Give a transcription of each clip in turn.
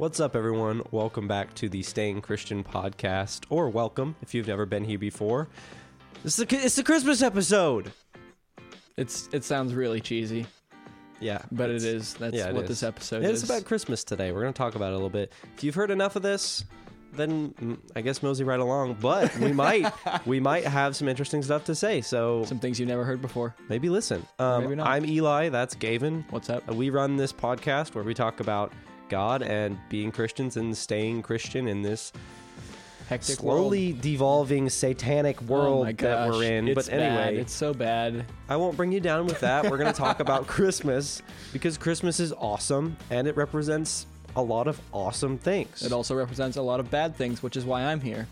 What's up, everyone? Welcome back to the Staying Christian podcast, or welcome if you've never been here before. It's the Christmas episode. It sounds really cheesy. Yeah. But it is. That's what this episode is. It's about Christmas today. We're going to talk about it a little bit. If you've heard enough of this, then I guess mosey right along, but we might have some interesting stuff to say. So some things you've never heard before. Maybe listen. Maybe not. I'm Eli. That's Gavin. What's up? We run this podcast where we talk about God and being Christians and staying Christian in this hectic, slowly world. Devolving satanic world that we're in. It's but anyway, bad. It's so bad. I won't bring you down with that. We're going to talk about Christmas because Christmas is awesome and it represents a lot of awesome things. It also represents a lot of bad things, which is why I'm here.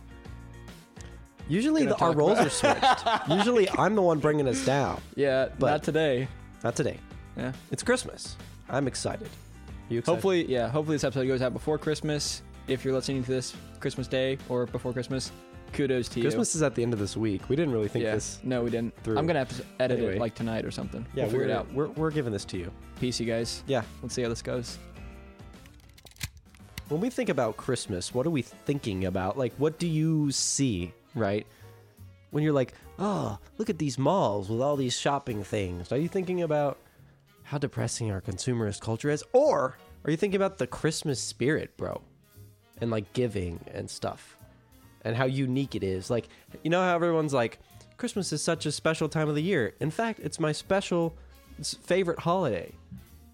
Usually our roles are switched. Usually I'm the one bringing us down. Yeah, but not today. Not today. Yeah. It's Christmas. I'm excited. You excited? Hopefully this episode goes out before Christmas. If you're listening to this Christmas Day or before Christmas, kudos to you. Christmas is at the end of this week. We didn't really think this. No, we didn't. Through. I'm going to have to edit it like tonight or something. Yeah, we'll figure it out. We're giving this to you. Peace, you guys. Yeah. Let's see how this goes. When we think about Christmas, what are we thinking about? Like, what do you see, right? When you're like, oh, look at these malls with all these shopping things. Are you thinking about how depressing our consumerist culture is? Or are you thinking about the Christmas spirit, bro? And, like, giving and stuff. And how unique it is. Like, you know how everyone's like, Christmas is such a special time of the year. In fact, it's my favorite holiday.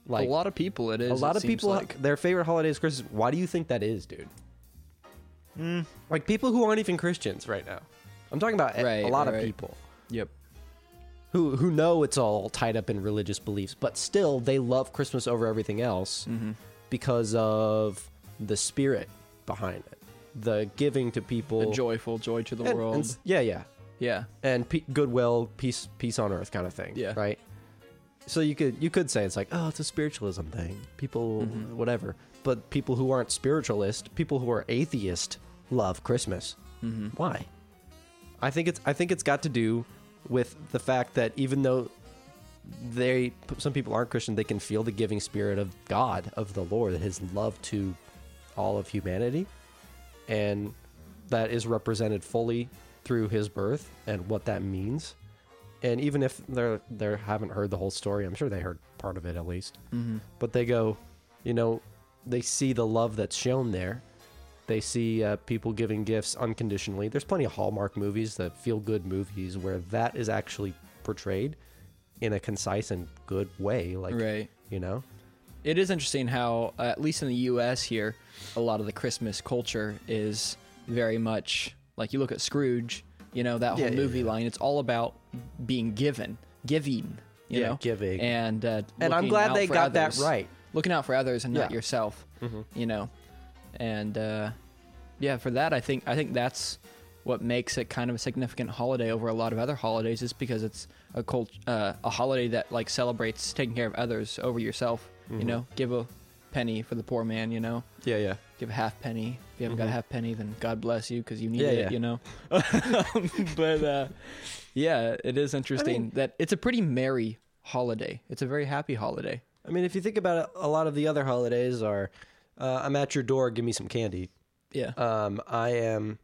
Like, a lot of people it is. A lot of people, their favorite holiday is Christmas. Why do you think that is, dude? Like, people who aren't even Christians right now. I'm talking about a lot of people. Yep. Who know it's all tied up in religious beliefs, but still they love Christmas over everything else because of the spirit behind it. The giving to people. The joyful joy to the world. And, yeah. And goodwill, peace on earth kind of thing. Yeah. Right? So you could say it's like, oh, it's a spiritualism thing. People, whatever. But people who aren't spiritualist, people who are atheist, love Christmas. Mm-hmm. Why? I think it's got to do with the fact that even though some people aren't Christian, they can feel the giving spirit of God, of the Lord, His love to all of humanity, and that is represented fully through His birth and what that means. And even if they haven't heard the whole story, I'm sure they heard part of it at least. Mm-hmm. But they go, they see the love that's shown there. They see people giving gifts unconditionally. There's plenty of Hallmark movies, the feel-good movies, where that is actually portrayed in a concise and good way. Like, It is interesting how, at least in the U.S. here, a lot of the Christmas culture is very much, like you look at Scrooge, that whole movie line, it's all about being giving, giving. And I'm glad they got that right. Looking out for others and not yourself, And, for that, I think that's what makes it kind of a significant holiday over a lot of other holidays is because it's a holiday that, like, celebrates taking care of others over yourself, Give a penny for the poor man, Yeah. Give a half penny. If you haven't got a half penny, then God bless you because you need it, But, it is interesting that it's a pretty merry holiday. It's a very happy holiday. I mean, if you think about it, a lot of the other holidays are, I'm at your door, give me some candy. Yeah. I am,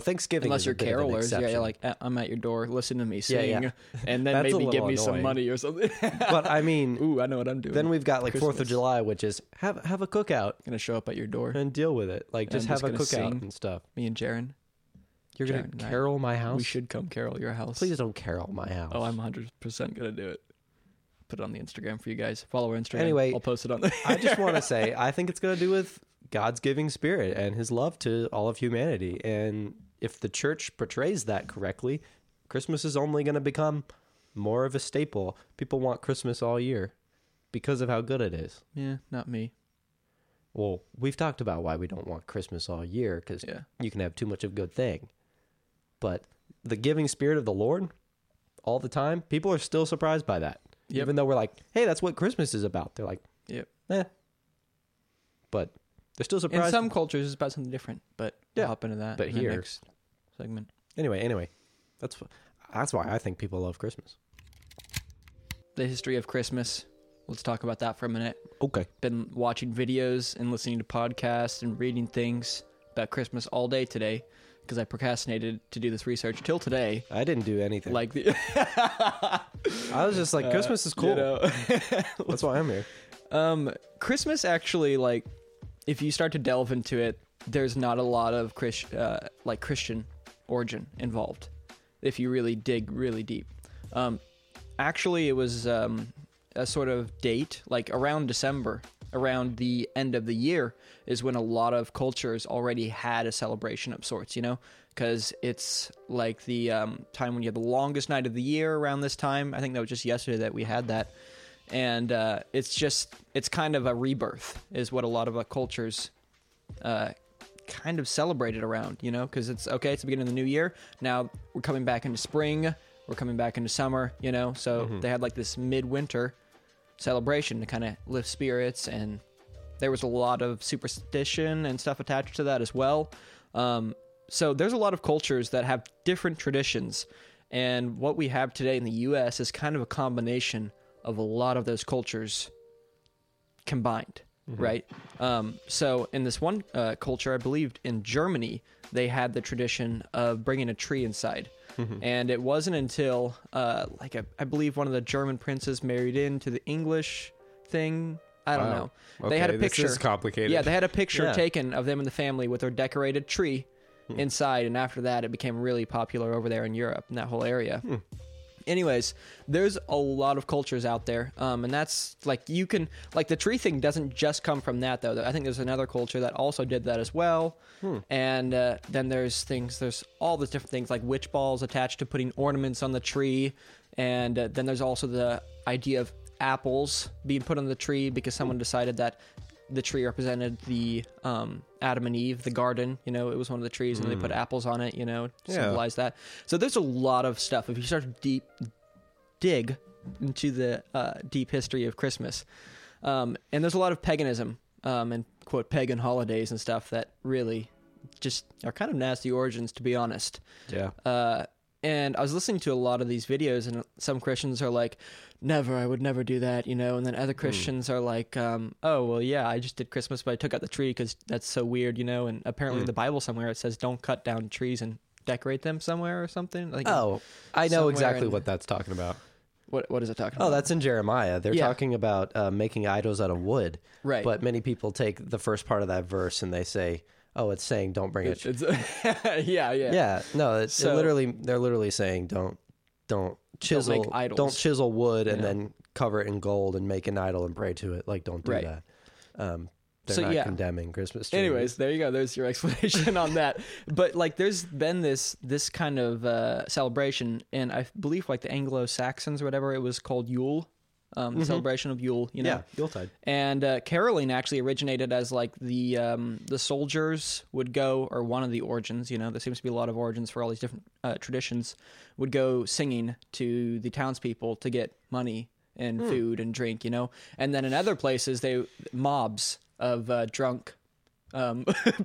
Thanksgiving. Unless you're carolers, like, I'm at your door, listen to me sing, and then maybe give me some money or something. But I mean, ooh, I know what I'm doing. Then we've got like Christmas. 4th of July, which is have a cookout. Gonna show up at your door and deal with it. Like, just have a cookout and stuff. Me and Jaren. You're going to carol my house? We should come carol your house. Please don't carol my house. Oh, I'm 100% going to do it. Put it on the Instagram for you guys. Follow our Instagram. Anyway, I'll post it on there. I just want to say, I think it's going to do with God's giving spirit and His love to all of humanity. And if the church portrays that correctly, Christmas is only going to become more of a staple. People want Christmas all year because of how good it is. Yeah, not me. Well, we've talked about why we don't want Christmas all year because you can have too much of a good thing. But the giving spirit of the Lord all the time, people are still surprised by that. Yep. Even though we're like, hey, that's what Christmas is about. They're like, But they're still surprised. In some cultures, it's about something different, but I'll hop into that in the next segment. Anyway, that's why I think people love Christmas. The history of Christmas. Let's talk about that for a minute. Okay. Been watching videos and listening to podcasts and reading things about Christmas all day today because I procrastinated to do this research till today. I didn't do anything. Like the I was just like, Christmas is cool. You know. That's why I'm here. Christmas actually, like, if you start to delve into it, there's not a lot of Christian origin involved. If you really dig really deep. Actually, it was a sort of date, like around December, around the end of the year, is when a lot of cultures already had a celebration of sorts, you know? Because it's like the time when you have the longest night of the year around this time. I think that was just yesterday that we had that. And it's kind of a rebirth is what a lot of cultures kind of celebrated around, you know, because it's okay, it's the beginning of the new year. Now we're coming back into spring, we're coming back into summer, you know, so they had like this midwinter celebration to kind of lift spirits, and there was a lot of superstition and stuff attached to that as well. So there's a lot of cultures that have different traditions, and what we have today in the U.S. is kind of a combination of a lot of those cultures combined. Right. So in this one culture, I believed in Germany, they had the tradition of bringing a tree inside. And it wasn't until I believe one of the German princes married into the English thing. I don't know. Okay, they had a picture. This is complicated. Yeah, they had a picture taken of them and the family with their decorated tree inside. And after that, it became really popular over there in Europe and that whole area. Anyways, there's a lot of cultures out there, and that's, like, you can, like, the tree thing doesn't just come from that, though. I think there's another culture that also did that as well, and then there's all these different things, like witch balls attached to putting ornaments on the tree, and then there's also the idea of apples being put on the tree because someone decided that the tree represented the Adam and Eve, the garden, you know, it was one of the trees, and they put apples on it, you know, to symbolize that. So there's a lot of stuff. If you start to dig into the deep history of Christmas, and there's a lot of paganism and, quote, pagan holidays and stuff that really just are kind of nasty origins, to be honest. Yeah. And I was listening to a lot of these videos, and some Christians are like, never, I would never do that, you know? And then other Christians are like, oh, well, yeah, I just did Christmas, but I took out the tree because that's so weird, you know? And apparently in the Bible somewhere it says don't cut down trees and decorate them somewhere or something. Like, oh, I know exactly what that's talking about. What is it talking about? Oh, that's in Jeremiah. They're talking about making idols out of wood. Right. But many people take the first part of that verse and they say, oh, it's saying don't bring it. Yeah. No, they're literally saying don't chisel, don't make idols. Don't chisel wood and then cover it in gold and make an idol and pray to it. Like, don't do that. They're not condemning Christmas trees. Anyways, there you go. There's your explanation on that. But, like, there's been this kind of celebration, and I believe, like, the Anglo-Saxons or whatever, it was called Yule. The celebration of Yule, you know? Yeah, Yuletide. And caroling actually originated as, like, the soldiers would go, or one of the origins, you know, there seems to be a lot of origins for all these different traditions, would go singing to the townspeople to get money and food and drink, you know? And then in other places, mobs of drunk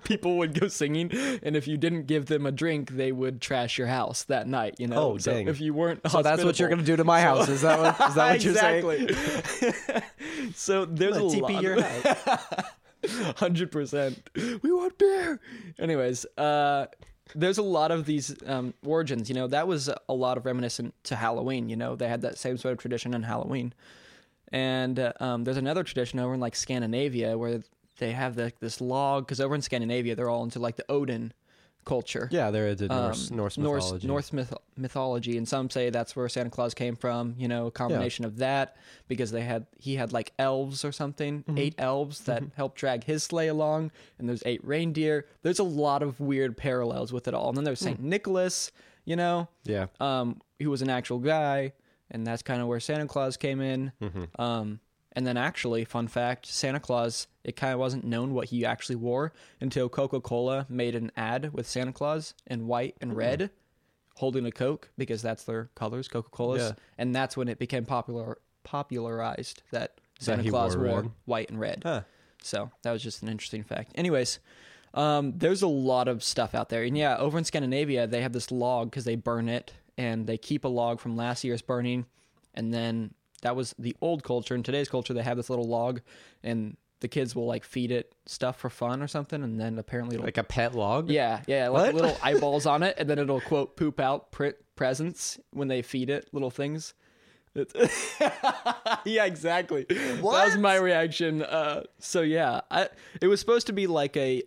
people would go singing, and if you didn't give them a drink, they would trash your house that night, you know? Oh, so dang. If you weren't hospitable. So that's what you're going to do to my house. Is that what you're saying? Exactly. So there's a lot. Your house. 100%. We want beer. Anyways, there's a lot of these origins, you know, that was a lot of reminiscent to Halloween, you know, they had that same sort of tradition in Halloween. And there's another tradition over in, like, Scandinavia where they have this log, because over in Scandinavia, they're all into, like, the Odin culture. Yeah, they're into Norse mythology. Norse mythology, and some say that's where Santa Claus came from, you know, a combination of that, because he had, like, elves or something, 8 elves that helped drag his sleigh along, and there's 8 reindeer. There's a lot of weird parallels with it all. And then there's St. Nicholas, you know? Yeah. He was an actual guy, and that's kind of where Santa Claus came in. And then actually, fun fact, Santa Claus, it kind of wasn't known what he actually wore until Coca-Cola made an ad with Santa Claus in white and red holding a Coke, because that's their colors, Coca-Cola's. Yeah. And that's when it became popularized that Santa Claus wore white and red. Huh. So that was just an interesting fact. Anyways, there's a lot of stuff out there. And yeah, over in Scandinavia, they have this log because they burn it, and they keep a log from last year's burning, and then That was the old culture. In today's culture, they have this little log, and the kids will like feed it stuff for fun or something, and then apparently it'll... like a pet log. Yeah, yeah, like little eyeballs on it, and then it'll quote poop out presents when they feed it little things. Yeah, exactly. What? That was my reaction. So yeah, it was supposed to be like a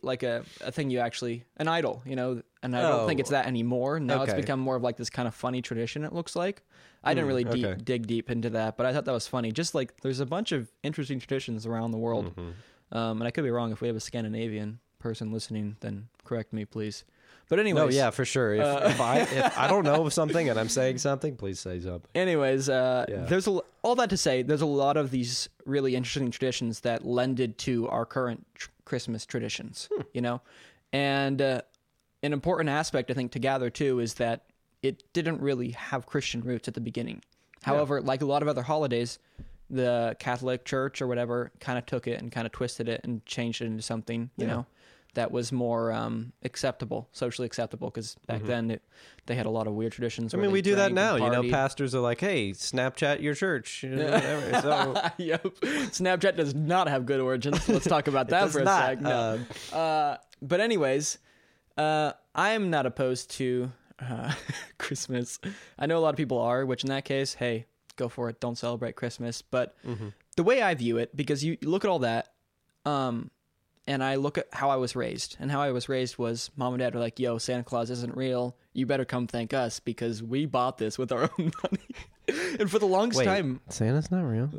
thing you actually, an idol, you know, and I don't think it's that anymore. Now it's become more of like this kind of funny tradition, it looks like. I didn't really dig deep into that, but I thought that was funny. Just like there's a bunch of interesting traditions around the world. Mm-hmm. And I could be wrong. If we have a Scandinavian person listening, then correct me, please. But anyways, no, yeah, for sure. If I don't know of something and I'm saying something, please say something. Anyways, there's all that to say. There's a lot of these really interesting traditions that lended to our current Christmas traditions, you know. And an important aspect I think to gather too is that it didn't really have Christian roots at the beginning. However, like a lot of other holidays, the Catholic Church or whatever kind of took it and kind of twisted it and changed it into something, you know. That was more acceptable, socially acceptable, because back then they had a lot of weird traditions. I mean, we do that now. You know, pastors are like, hey, Snapchat your church. You know, whatever. So. Yep. Snapchat does not have good origins. Let's talk about that for a sec. No. But anyways, I am not opposed to Christmas. I know a lot of people are, which in that case, hey, go for it. Don't celebrate Christmas. But the way I view it, because you look at all that, and I look at how I was raised, and how I was raised was mom and dad were like, yo, Santa Claus isn't real. You better come thank us because we bought this with our own money. And for the longest time... Santa's not real.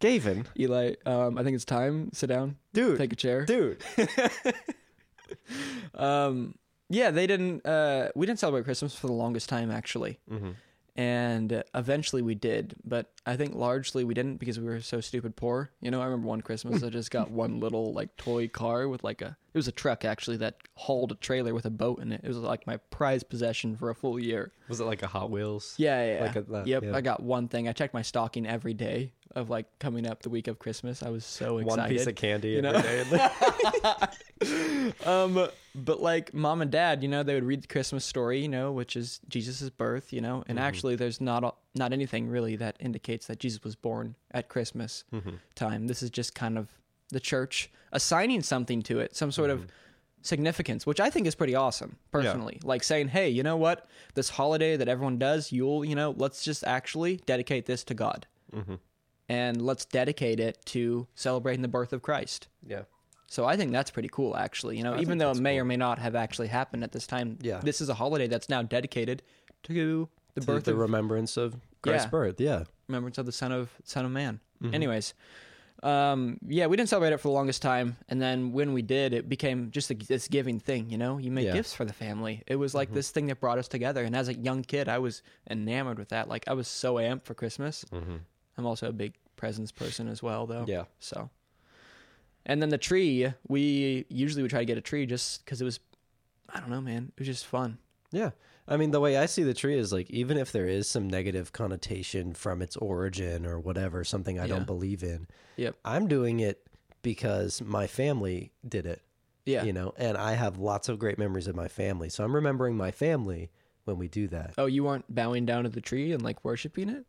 Gavin. Eli, I think it's time. Sit down. Dude. Take a chair. Dude. Yeah, they didn't... we didn't celebrate Christmas for the longest time, actually. Mm-hmm. And eventually we did, but I think largely we didn't because we were so stupid poor. You know, I remember one Christmas I just got one little like toy car with like it was a truck actually that hauled a trailer with a boat in it. It was like my prized possession for a full year. Was it like a Hot Wheels? Yeah. I got one thing. I checked my stocking every day of like coming up the week of Christmas. I was so excited. One piece of candy every day. But like mom and dad, you know, they would read the Christmas story, you know, which is Jesus's birth, you know, and actually there's not anything really that indicates that Jesus was born at Christmas time. This is just kind of the church assigning something to it, some sort of significance, which I think is pretty awesome personally, like saying, hey, you know what, this holiday that everyone does, let's just actually dedicate this to God and let's dedicate it to celebrating the birth of Christ. Yeah. So I think that's pretty cool, actually. You know, even though it may or may not have actually happened at this time, this is a holiday that's now dedicated to the birth, the remembrance of Christ's birth. Yeah, remembrance of the Son of Man. Mm-hmm. Anyways, we didn't celebrate it for the longest time, and then when we did, it became just this giving thing. You know, you made gifts for the family. It was like this thing that brought us together. And as a young kid, I was enamored with that. Like I was so amped for Christmas. Mm-hmm. I'm also a big presents person as well, though. Yeah, so. And then the tree, we usually try to get a tree just because it was, I don't know, man, it was just fun. Yeah. I mean, the way I see the tree is like, even if there is some negative connotation from its origin or whatever, something I don't believe in, I'm doing it because my family did it. Yeah. You know, and I have lots of great memories of my family. So I'm remembering my family when we do that. Oh, you weren't bowing down to the tree and like worshiping it?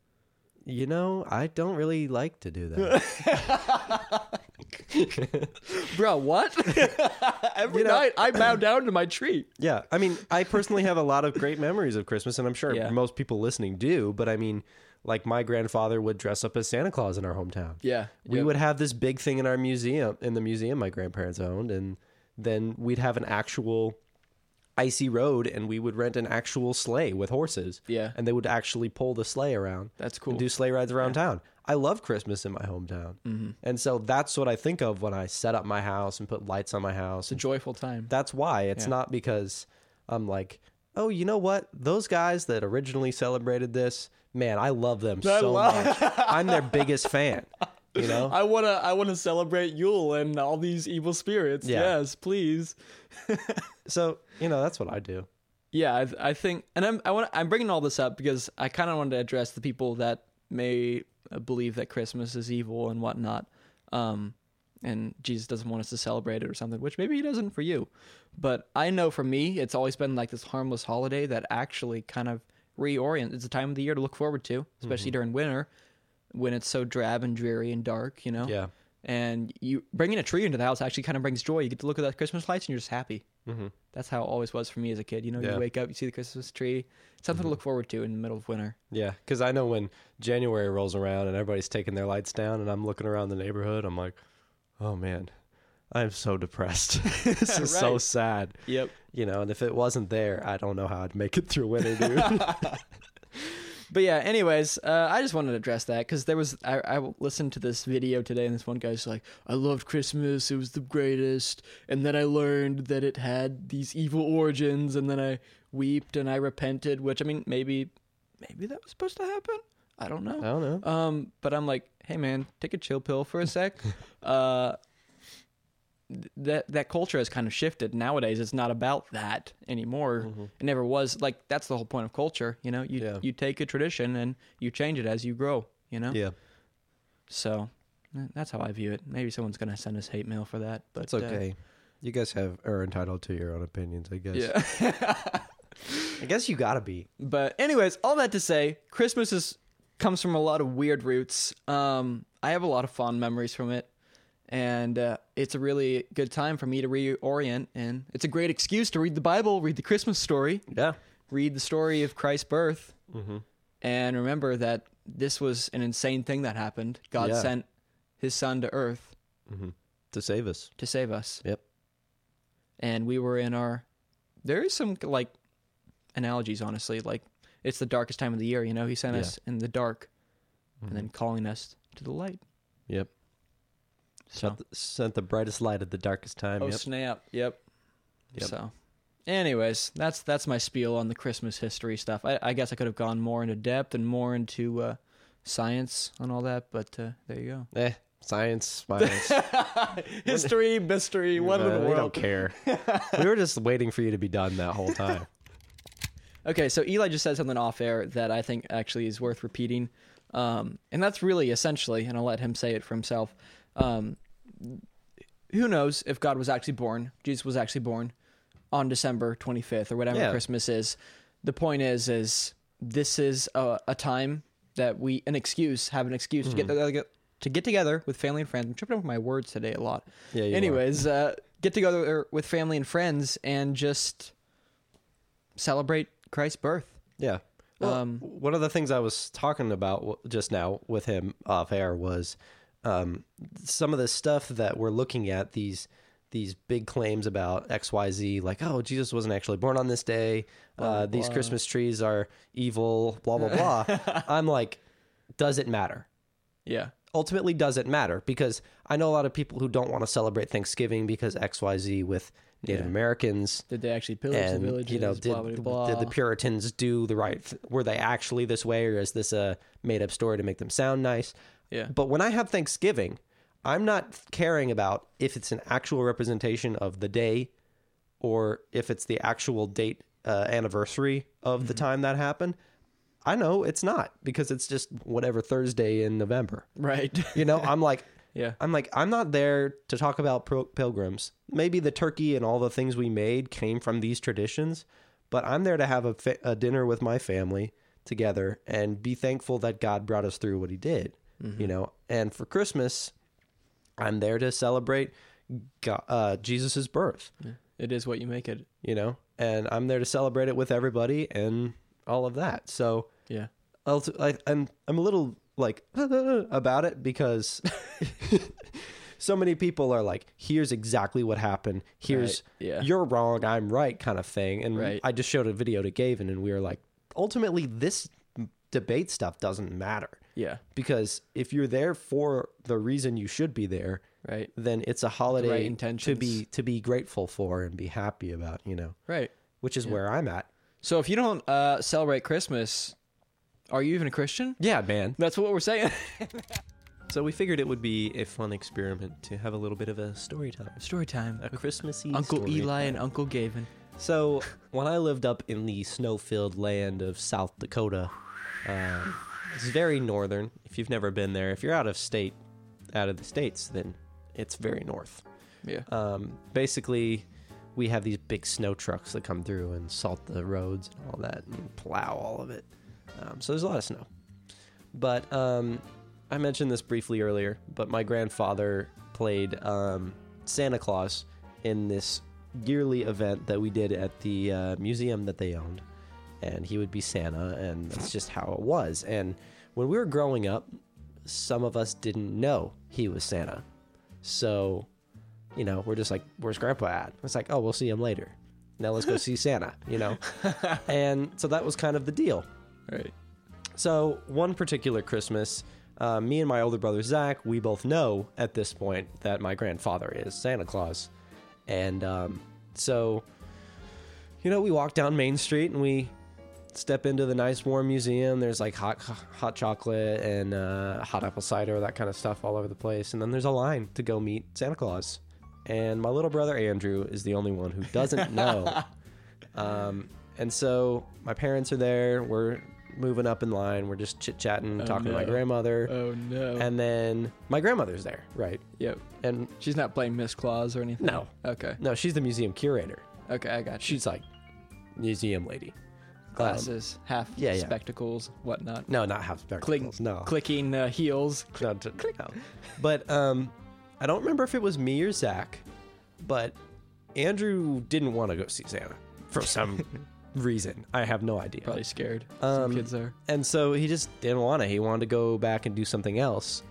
You know, I don't really like to do that. Bro, what? Every night I bow down to my tree. Yeah, I mean, I personally have a lot of great memories of Christmas, and I'm sure most people listening do, but I mean, like my grandfather would dress up as Santa Claus in our hometown. Yeah. We would have this big thing in our museum, in the museum my grandparents owned, and then we'd have an actual icy road, and we would rent an actual sleigh with horses. Yeah. And they would actually pull the sleigh around. That's cool. And do sleigh rides around town. I love Christmas in my hometown. Mm-hmm. And so that's what I think of when I set up my house and put lights on my house. It's a joyful time. That's why. It's not because I'm like, oh, you know what? Those guys that originally celebrated this, man, I love them so much. I'm their biggest fan. You know? I wanna celebrate Yule and all these evil spirits. Yeah. Yes, please. So, you know, that's what I do. Yeah, I think, and I'm bringing all this up because I kind of wanted to address the people that may believe that Christmas is evil and whatnot, and Jesus doesn't want us to celebrate it or something, which maybe he doesn't for you. But I know for me, it's always been like this harmless holiday that actually kind of reorient. It's a time of the year to look forward to, especially during winter when it's so drab and dreary and dark, you know? Yeah. And you bringing a tree into the house actually kind of brings joy. You get to look at the Christmas lights and you're just happy. Mm-hmm. That's how it always was for me as a kid. You know, you wake up, you see the Christmas tree. It's something to look forward to in the middle of winter. Yeah, because I know when January rolls around and everybody's taking their lights down and I'm looking around the neighborhood, I'm like, oh, man, I'm so depressed. This is so sad. Yep. You know, and if it wasn't there, I don't know how I'd make it through winter, dude. But yeah, anyways, I just wanted to address that because there was, I listened to this video today and this one guy's like, I loved Christmas, it was the greatest, and then I learned that it had these evil origins, and then I weeped and I repented, which, I mean, maybe that was supposed to happen? I don't know. But I'm like, hey man, take a chill pill for a sec. That culture has kind of shifted nowadays. It's not about that anymore. It never was. Like, that's the whole point of culture, you know? You take a tradition and you change it as you grow, you know? Yeah. So that's how I view it. Maybe someone's going to send us hate mail for that, but it's okay. You guys are entitled to your own opinions, I guess. Yeah. I guess you got to be. But anyways, all that to say, Christmas comes from a lot of weird roots. I have a lot of fond memories from it. And it's a really good time for me to reorient, and it's a great excuse to read the Bible, read the Christmas story, read the story of Christ's birth, and remember that this was an insane thing that happened. God sent his son to earth to save us. Yep. And we were in there is some, like, analogies, honestly. Like, it's the darkest time of the year, you know? He sent us in the dark, and then calling us to the light. Yep. So. Sent the brightest light at the darkest time. Oh, snap. Yep. So, anyways, that's my spiel on the Christmas history stuff. I guess I could have gone more into depth and more into science and all that, but there you go. Science. History, mystery, one of the world. We don't care. We were just waiting for you to be done that whole time. Okay, so Eli just said something off air that I think actually is worth repeating, and that's really essentially, and I'll let him say it for himself, who knows if God was actually born, Jesus was actually born on December 25th or whatever Christmas is. The point is this is a time that we, have an excuse to get together with family and friends. I'm tripping over my words today a lot. Yeah, anyways, get together with family and friends and just celebrate Christ's birth. Yeah. Well, one of the things I was talking about just now with him off air was, some of the stuff that we're looking at, these big claims about XYZ, like, oh, Jesus wasn't actually born on this day. These Christmas trees are evil, blah, blah, blah. I'm like, does it matter? Yeah. Ultimately, does it matter? Because I know a lot of people who don't want to celebrate Thanksgiving because XYZ with Native Americans. Did they actually pillage the villages? You know, did the Puritans do the right? Were they actually this way, or is this a made-up story to make them sound nice? Yeah. But when I have Thanksgiving, I'm not caring about if it's an actual representation of the day or if it's the actual date anniversary of the time that happened. I know it's not, because it's just whatever Thursday in November. Right. You know, I'm like, I'm not there to talk about pilgrims. Maybe the turkey and all the things we made came from these traditions, but I'm there to have a dinner with my family together and be thankful that God brought us through what he did. You know, and for Christmas, I'm there to celebrate God, Jesus's birth. Yeah. It is what you make it, you know, and I'm there to celebrate it with everybody and all of that. So yeah, I'm a little like about it, because so many people are like, here's exactly what happened. Here's you're wrong, I'm right kind of thing. And I just showed a video to Gavin and we were like, ultimately this debate stuff doesn't matter. Yeah. Because if you're there for the reason you should be there, right, then it's a holiday to be grateful for and be happy about, you know. Right. Which is where I'm at. So if you don't celebrate Christmas, are you even a Christian? Yeah, man. That's what we're saying. So we figured it would be a fun experiment to have a little bit of a story time. Story time. A Christmassy Uncle story Eli time. And Uncle Gavin. So when I lived up in the snow-filled land of South Dakota, it's very northern. If you've never been there, if you're out of the states, then it's very north. Yeah. Basically, we have these big snow trucks that come through and salt the roads and all that and plow all of it. So there's a lot of snow. But I mentioned this briefly earlier, but my grandfather played Santa Claus in this yearly event that we did at the museum that they owned. And he would be Santa, and that's just how it was. And when we were growing up, some of us didn't know he was Santa. So, you know, we're just like, where's Grandpa at? It's like, oh, we'll see him later. Now let's go see Santa, you know? And so that was kind of the deal. Right. So one particular Christmas, me and my older brother, Zach, we both know at this point that my grandfather is Santa Claus. And so, you know, we walk down Main Street and we step into the nice warm museum. There's like hot chocolate and hot apple cider, that kind of stuff all over the place. And then there's a line to go meet Santa Claus. And my little brother, Andrew, is the only one who doesn't know. And so my parents are there. We're moving up in line. We're just chit-chatting, talking to my grandmother. Oh, no. And then my grandmother's there, right? Yep. And she's not playing Miss Claus or anything? No. Okay. No, she's the museum curator. Okay, I got you. She's like museum lady. Glasses, half spectacles, whatnot. No, not half spectacles. Clicking heels. No. But I don't remember if it was me or Zach, but Andrew didn't want to go see Santa for some reason. I have no idea. Probably scared. Some kids there. And so he just didn't want to. He wanted to go back and do something else.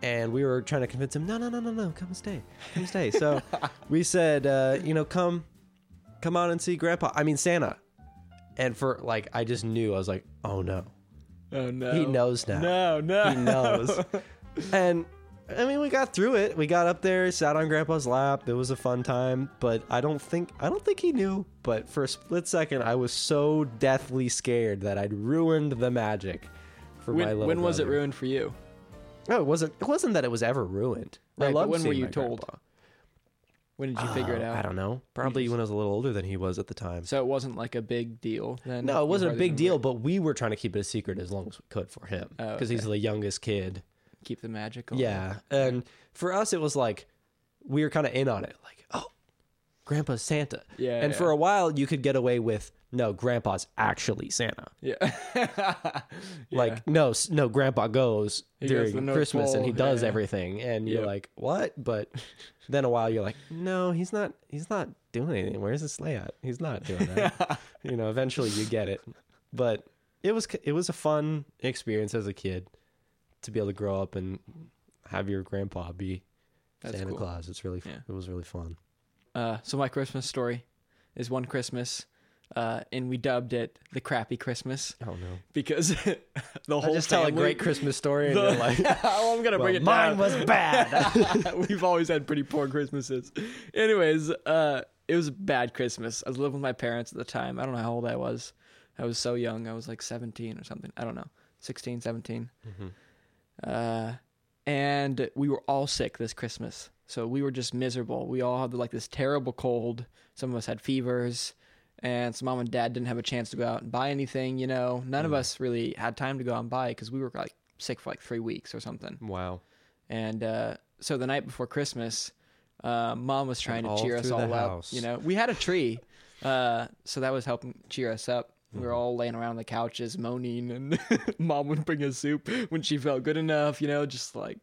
And we were trying to convince him, no, come stay. So we said, come on and see Grandpa. I mean, Santa. And for, like, I just knew. I was like, oh, no. He knows now. No. He knows. And, I mean, we got through it. We got up there, sat on Grandpa's lap. It was a fun time. But I don't think he knew. But for a split second, I was so deathly scared that I'd ruined the magic for my little brother. When was it ruined for you? Oh, it wasn't that it was ever ruined. Right, I loved when were you told? Grandpa. When did you figure it out? I don't know. Probably when I was a little older than he was at the time. So it wasn't like a big deal then? No, it wasn't a big deal, but we were trying to keep it a secret as long as we could for him. Because he's the youngest kid. Keep the magic on. Yeah. And for us, it was like, we were kind of in on it. Like, oh, Grandpa's Santa. Yeah. And for a while, you could get away with, no, Grandpa's actually Santa. Yeah. Like, no, Grandpa goes during Christmas and he does everything. And you're like, what? But then a while you're like, no, he's not doing anything. Where's the sleigh at? He's not doing that. You know, eventually you get it. But it was a fun experience as a kid to be able to grow up and have your grandpa be Santa Claus. It's really, it was really fun. So my Christmas story is one Christmas. And we dubbed it the crappy Christmas. Oh no! Because the whole family just tell a great Christmas story, and you're like, "Oh, I'm gonna bring it down." Mine was bad. We've always had pretty poor Christmases. Anyways, it was a bad Christmas. I was living with my parents at the time. I don't know how old I was. I was so young. I was like 17 or something. I don't know, 16, 17. Mm-hmm. And we were all sick this Christmas, so we were just miserable. We all had like this terrible cold. Some of us had fevers. And so mom and dad didn't have a chance to go out and buy anything, you know. None of us really had time to go out and buy because we were like sick for like 3 weeks or something. Wow. And so the night before Christmas, mom was trying to cheer us all up. You know, we had a tree, so that was helping cheer us up. Mm-hmm. We were all laying around on the couches moaning, and mom would bring us soup when she felt good enough, you know, just like.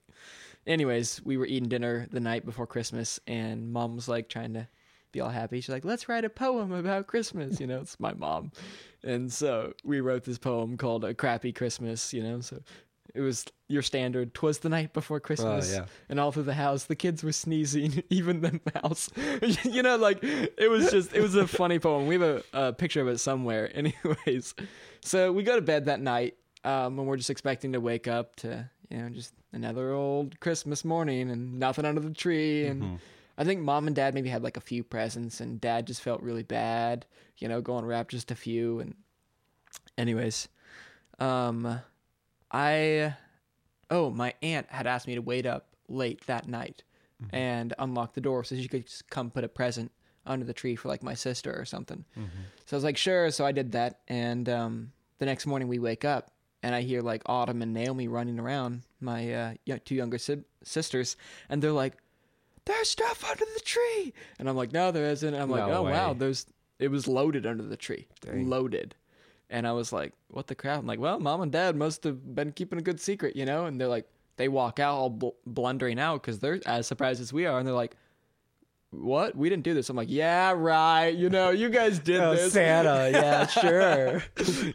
Anyways, we were eating dinner the night before Christmas, and mom was like trying to be all happy. She's like, let's write a poem about Christmas. You know, it's my mom. And so we wrote this poem called A Crappy Christmas, you know, so it was your standard. 'Twas the night before Christmas and all through the house, the kids were sneezing, even the mouse, you know, like it was a funny poem. We have a picture of it somewhere. Anyways. So we go to bed that night and we're just expecting to wake up to, you know, just another old Christmas morning and nothing under the tree. And I think mom and dad maybe had like a few presents, and dad just felt really bad, you know, going wrap just a few. And anyways, my aunt had asked me to wait up late that night and unlock the door so she could just come put a present under the tree for like my sister or something. So I was like, sure. So I did that. And the next morning we wake up and I hear like Autumn and Naomi running around, my two younger sisters, and they're like, there's stuff under the tree. And I'm like, no, there isn't. And I'm like, oh, wow, it was loaded under the tree. Dang. Loaded. And I was like, what the crap? I'm like, well, mom and dad must have been keeping a good secret, you know? And they're like, they walk out all blundering out because they're as surprised as we are. And they're like, what? We didn't do this. I'm like, yeah, right. You know, you guys did this. Santa, yeah, sure.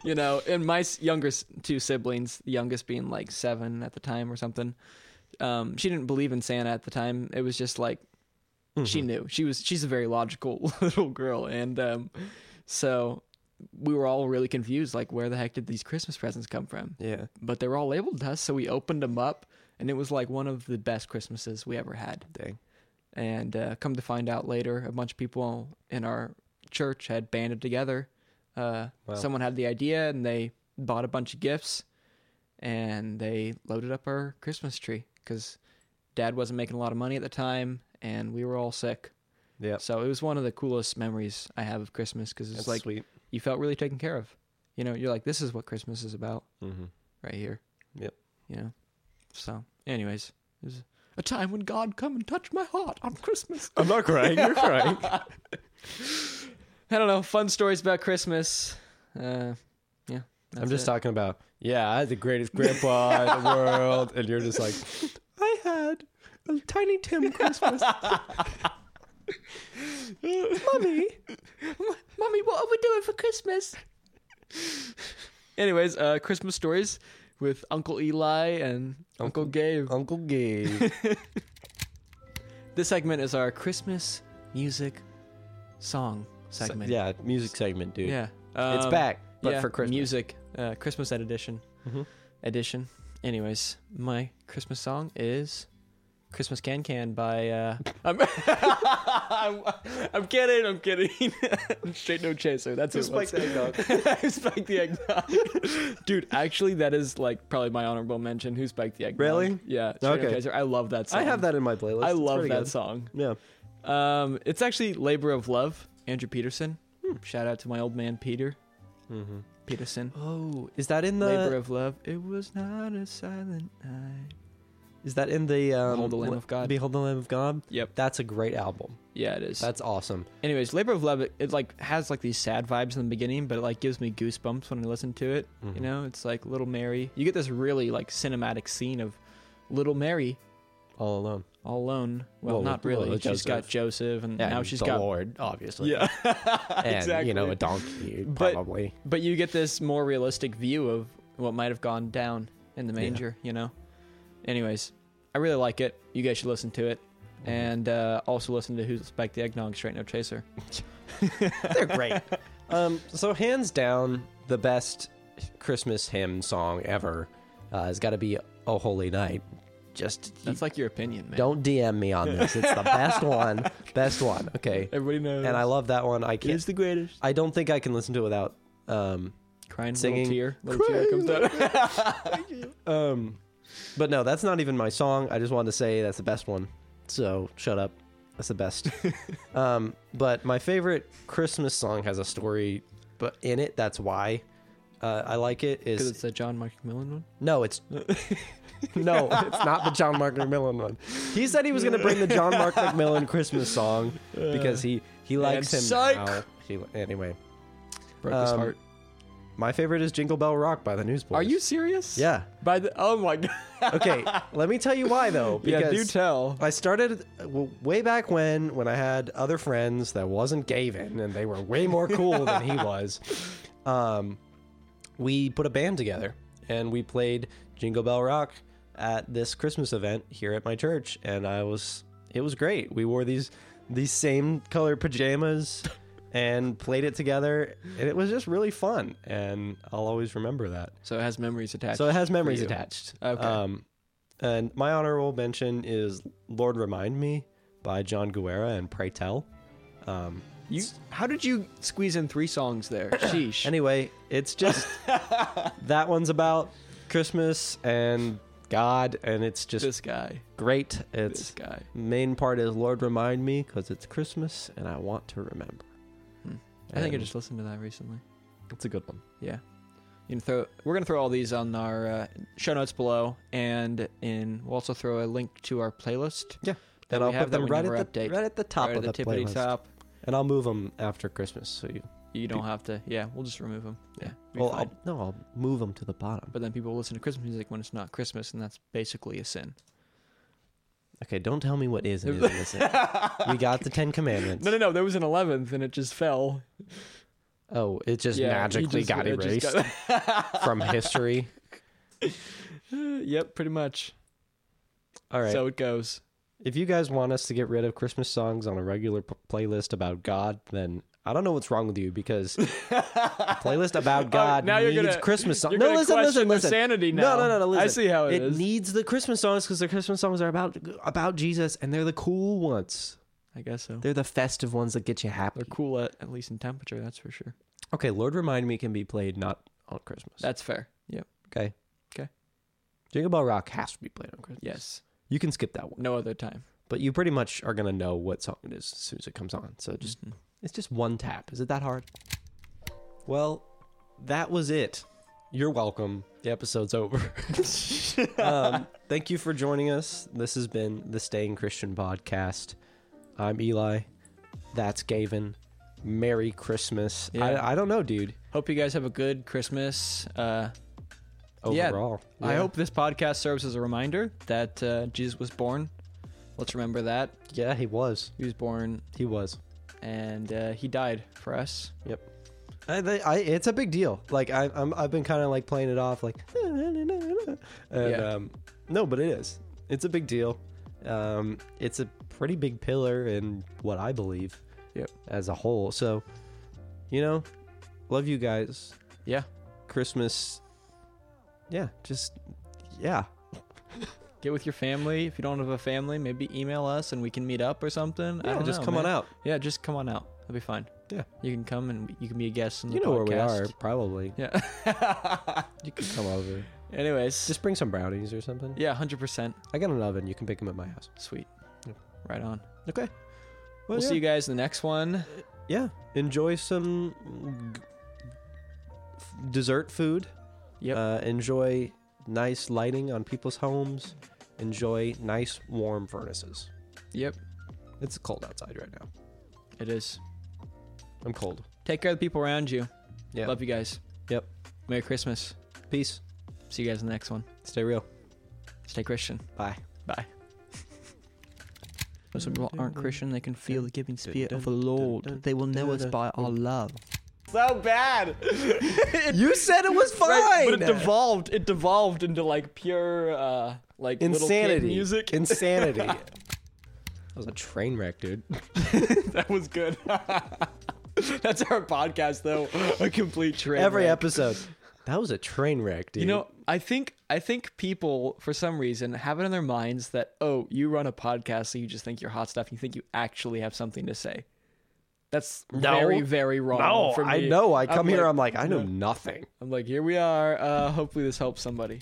You know, and my youngest two siblings, the youngest being like 7 at the time or something. She didn't believe in Santa at the time. It was just like, mm-hmm. She knew. She's a very logical little girl. And so we were all really confused, like, where the heck did these Christmas presents come from? Yeah. But they were all labeled to us, so we opened them up, and it was like one of the best Christmases we ever had. Dang. And come to find out later, a bunch of people in our church had banded together. Wow. Someone had the idea, and they bought a bunch of gifts, and they loaded up our Christmas tree because Dad wasn't making a lot of money at the time, and we were all sick. Yeah. So it was one of the coolest memories I have of Christmas because it's like sweet. You felt really taken care of. You know, you're like, this is what Christmas is about, mm-hmm. right here. Yep. You know. So, anyways, it was a time when God come and touched my heart on Christmas. I'm not crying. You're crying. I don't know. Fun stories about Christmas. Yeah. I'm just talking about, I had the greatest grandpa in the world. And you're just like, I had a Tiny Tim Christmas. Mommy, what are we doing for Christmas? Anyways, Christmas stories with Uncle Eli and Uncle Gabe. Uncle Gabe. This segment is our Christmas music song segment. Music segment, dude. Yeah, it's back, but for Christmas music, Christmas edition. Mm-hmm. Anyways, my Christmas song is Christmas Can by I'm kidding. Straight No Chaser. That's it. Spike the Eggnog. Who spiked the eggnog? Dude, actually that is like probably my honorable mention. Who spiked the eggnog? Really? Yeah. Straight No Chaser. I love that song. I have that in my playlist. I love that song. Yeah. It's actually Labor of Love, Andrew Peterson. Shout out to my old man Peter. Mm-hmm. Peterson. Oh, is that in the Labor of Love? It was not a silent night. Is that in the Behold the Lamb of God? Behold the Lamb of God? Yep. That's a great album. Yeah, it is. That's awesome. Anyways, Labor of Love, it like has like these sad vibes in the beginning, but it like gives me goosebumps when I listen to it. Mm-hmm. You know, it's like Little Mary. You get this really like cinematic scene of Little Mary. All alone. Well, not really. She's got Joseph, and now she's got the Lord, obviously. Yeah. And, exactly. You know, a donkey, probably. But you get this more realistic view of what might have gone down in the manger, you know? Anyways, I really like it. You guys should listen to it. And also listen to Who Spiked the Eggnog, Straight No Chaser. They're great. So hands down, the best Christmas hymn song ever has got to be O Holy Night. That's like your opinion, man. Don't DM me on this. It's the best one. Best one. Okay. Everybody knows. And I love that one. I can't. It's the greatest. I don't think I can listen to it without crying. Singing. Little tear comes down. Thank you. But no, that's not even my song. I just wanted to say that's the best one. So shut up. That's the best. But my favorite Christmas song has a story in it. That's why I like it. Because it's the John Mark McMillan one? No, it's not the John Mark McMillan one. He said he was going to bring the John Mark McMillan Christmas song because he likes him. Psych! Anyway. Broke his heart. My favorite is Jingle Bell Rock by the Newsboys. Are you serious? Yeah. Oh my God. Okay, let me tell you why though. Because do tell. I started way back when I had other friends that wasn't Gavin, and they were way more cool than he was. We put a band together, and we played Jingle Bell Rock at this Christmas event here at my church, and it was great. We wore these same color pajamas. And played it together, and it was just really fun, and I'll always remember that. So it has memories attached. Okay. And my honorable mention is Lord Remind Me by John Guerra and Pray Tell. How did you squeeze in 3 songs there? Sheesh. Anyway, it's just that one's about Christmas and God, and it's just this guy. Great. It's guy. Main part is Lord Remind Me, because it's Christmas, and I want to remember. I think I just listened to that recently. It's a good one. Yeah. We're going to throw all these on our show notes below, and we'll also throw a link to our playlist. Yeah. And I'll put them right at the top of the playlist. Top. And I'll move them after Christmas, so you don't have to. Yeah, we'll just remove them. Yeah. Well, I'll move them to the bottom. But then people listen to Christmas music when it's not Christmas, and that's basically a sin. Okay, don't tell me what is and isn't a sin. We got the 10 Commandments. No. There was an 11th, and it just fell. Oh, it just magically got erased from history. Yep, pretty much. All right. So it goes. If you guys want us to get rid of Christmas songs on a regular playlist about God, then I don't know what's wrong with you, because a playlist about God needs Christmas songs. No, listen. Sanity now. No, listen. I see how it is. It needs the Christmas songs, because the Christmas songs are about Jesus, and they're the cool ones. I guess so. They're the festive ones that get you happy. They're cool, at least in temperature, that's for sure. Okay, Lord Remind Me can be played not on Christmas. That's fair. Yep. Okay. Jingle Bell Rock has to be played on Christmas. Yes. You can skip that one. No other time. But you pretty much are going to know what song it is as soon as it comes on. So just it's just one tap. Is it that hard? Well, that was it. You're welcome. The episode's over. Thank you for joining us. This has been the Staying Christian podcast. I'm Eli. That's Gavin. Merry Christmas. Yeah. I don't know, dude. Hope you guys have a good Christmas. Overall. Yeah. I hope this podcast serves as a reminder that Jesus was born. Let's remember that. Yeah, he was. He was born. He was. And he died for us. Yep. It's a big deal. Like, I've been kind of like playing it off like... And, no, but it is. It's a big deal. It's a pretty big pillar in what I believe as a whole. So, love you guys. Yeah. Christmas... Get with your family. If you don't have a family, maybe email us and we can meet up or something. Yeah, just come on out. That'll be fine. Yeah, you can come and you can be a guest in the podcast. You know where we are, probably. Yeah, you can come over. Anyways, just bring some brownies or something. Yeah, 100%. I got an oven. You can bake them at my house. Sweet. Yeah. Right on. Okay. Well, we'll see you guys in the next one. Yeah. Enjoy some dessert food. Yep. Enjoy nice lighting on people's homes. Enjoy nice warm furnaces. Yep. It's cold outside right now. It is. I'm cold. Take care of the people around you. Yeah. Love you guys. Yep. Merry Christmas. Peace. See you guys in the next one. Stay real. Stay Christian. Bye. Some people aren't Christian. They can feel the giving spirit of the Lord. They will know us by our love. So bad. You said it was fine, right, but it devolved into like pure like insanity. Little kid music insanity. That was a train wreck, dude. That was good. That's our podcast, though. A complete train wreck. Episode. That was a train wreck, dude. I think people for some reason have it in their minds that, oh, you run a podcast, so you just think you're hot stuff, and you think you actually have something to say. That's very, very wrong. No, for me. I know. I come here. I'm like, I know nothing. I'm like, here we are. Hopefully this helps somebody.